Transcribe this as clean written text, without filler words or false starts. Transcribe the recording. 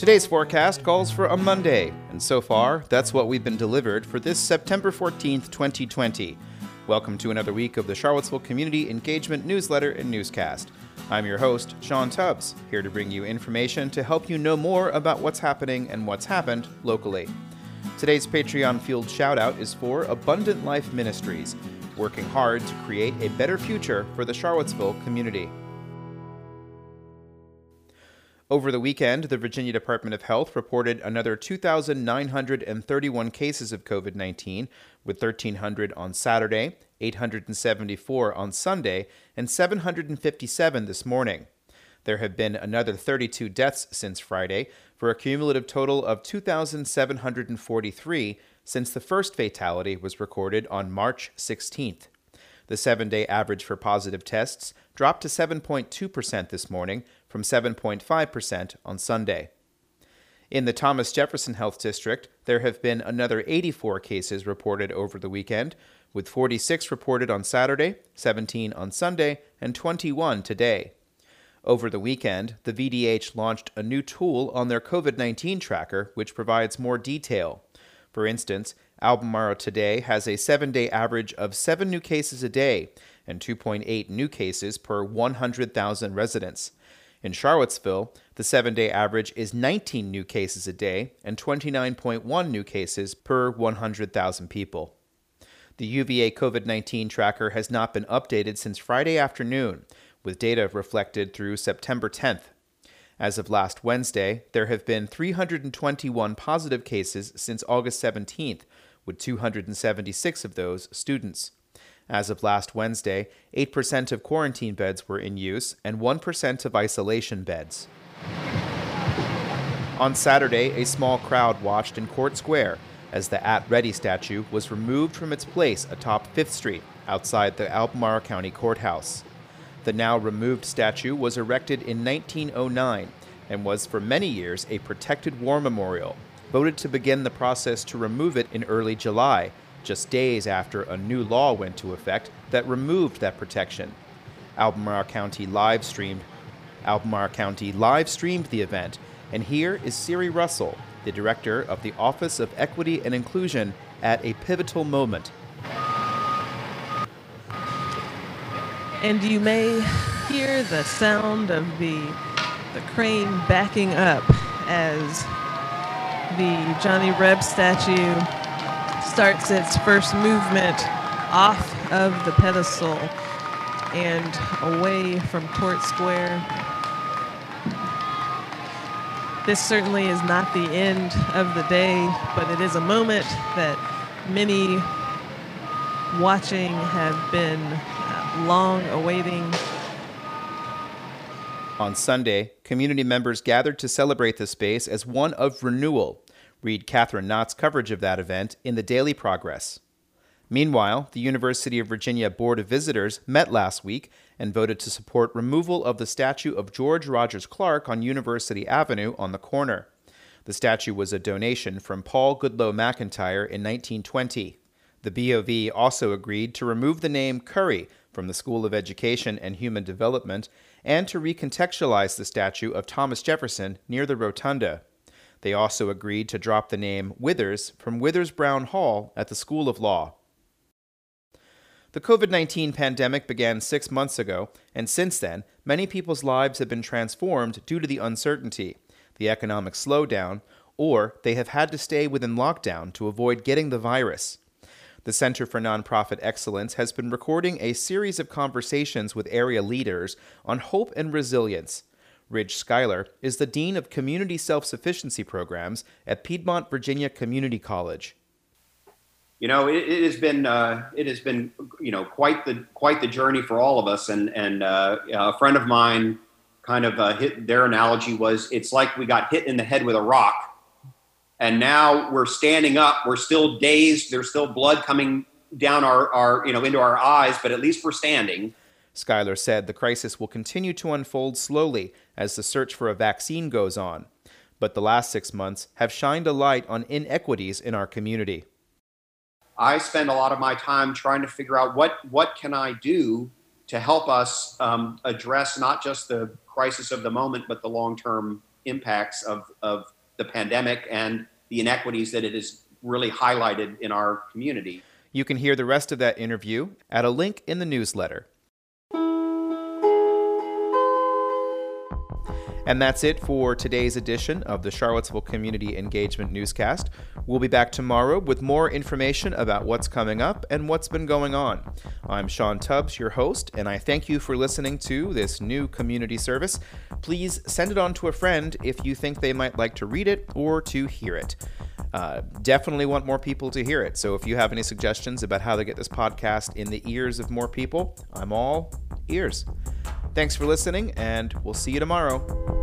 Today's forecast calls for a Monday, and so far, that's what we've been delivered for this September 14th, 2020. Welcome to another week of the Charlottesville Community Engagement Newsletter and Newscast. I'm your host, Sean Tubbs, here to bring you information to help you know more about what's happening and what's happened locally. Today's Patreon Field Shoutout is for Abundant Life Ministries, working hard to create a better future for the Charlottesville community. Over the weekend, the Virginia Department of Health reported another 2,931 cases of COVID-19, with 1,300 on Saturday, 874 on Sunday, and 757 this morning. There have been another 32 deaths since Friday, for a cumulative total of 2,743 since the first fatality was recorded on March 16th. The seven-day average for positive tests dropped to 7.2% this morning from 7.5% on Sunday. In the Thomas Jefferson Health District, there have been another 84 cases reported over the weekend, with 46 reported on Saturday, 17 on Sunday, and 21 today. Over the weekend, the VDH launched a new tool on their COVID-19 tracker, which provides more detail. For instance, Albemarle today has a 7-day average of 7 new cases a day and 2.8 new cases per 100,000 residents. In Charlottesville, the 7-day average is 19 new cases a day and 29.1 new cases per 100,000 people. The UVA COVID-19 tracker has not been updated since Friday afternoon, with data reflected through September 10th. As of last Wednesday, there have been 321 positive cases since August 17th, with 276 of those students. As of last Wednesday, 8% of quarantine beds were in use and 1% of isolation beds. On Saturday, a small crowd watched in Court Square as the At Ready statue was removed from its place atop Fifth Street outside the Albemarle County Courthouse. The now removed statue was erected in 1909 and was for many years a protected war memorial, voted to begin the process to remove it in early July, just days after a new law went to effect that removed that protection. Albemarle County live streamed the event, and here is Siri Russell, the director of the Office of Equity and Inclusion, at a pivotal moment. And you may hear the sound of the crane backing up as the Johnny Reb statue starts its first movement off of the pedestal and away from Court Square. This certainly is not the end of the day, but it is a moment that many watching have been long awaiting. On Sunday, community members gathered to celebrate the space as one of renewal. Read Catherine Knott's coverage of that event in the Daily Progress. Meanwhile, the University of Virginia Board of Visitors met last week and voted to support removal of the statue of George Rogers Clark on University Avenue on the corner. The statue was a donation from Paul Goodloe McIntire in 1920. The BOV also agreed to remove the name Curry from the School of Education and Human Development and to recontextualize the statue of Thomas Jefferson near the Rotunda. They also agreed to drop the name Withers from Withers Brown Hall at the School of Law. The COVID-19 pandemic began 6 months ago, and since then, many people's lives have been transformed due to the uncertainty, the economic slowdown, or they have had to stay within lockdown to avoid getting the virus. The Center for Nonprofit Excellence has been recording a series of conversations with area leaders on hope and resilience. Ridge Schuyler is the Dean of Community Self-Sufficiency Programs at Piedmont Virginia Community College. You know, it has been quite the journey for all of us. And a friend of mine kind of their analogy was, it's like we got hit in the head with a rock. And now we're standing up, we're still dazed, there's still blood coming down our into our eyes, but at least we're standing. Schuyler said the crisis will continue to unfold slowly as the search for a vaccine goes on. But the last 6 months have shined a light on inequities in our community. I spend a lot of my time trying to figure out what can I do to help us address not just the crisis of the moment, but the long-term impacts of the pandemic and the inequities that it has really highlighted in our community. You can hear the rest of that interview at a link in the newsletter. And that's it for today's edition of the Charlottesville Community Engagement Newscast. We'll be back tomorrow with more information about what's coming up and what's been going on. I'm Sean Tubbs, your host, and I thank you for listening to this new community service. Please send it on to a friend if you think they might like to read it or to hear it. Definitely want more people to hear it. So if you have any suggestions about how to get this podcast in the ears of more people, I'm all ears. Thanks for listening, and we'll see you tomorrow.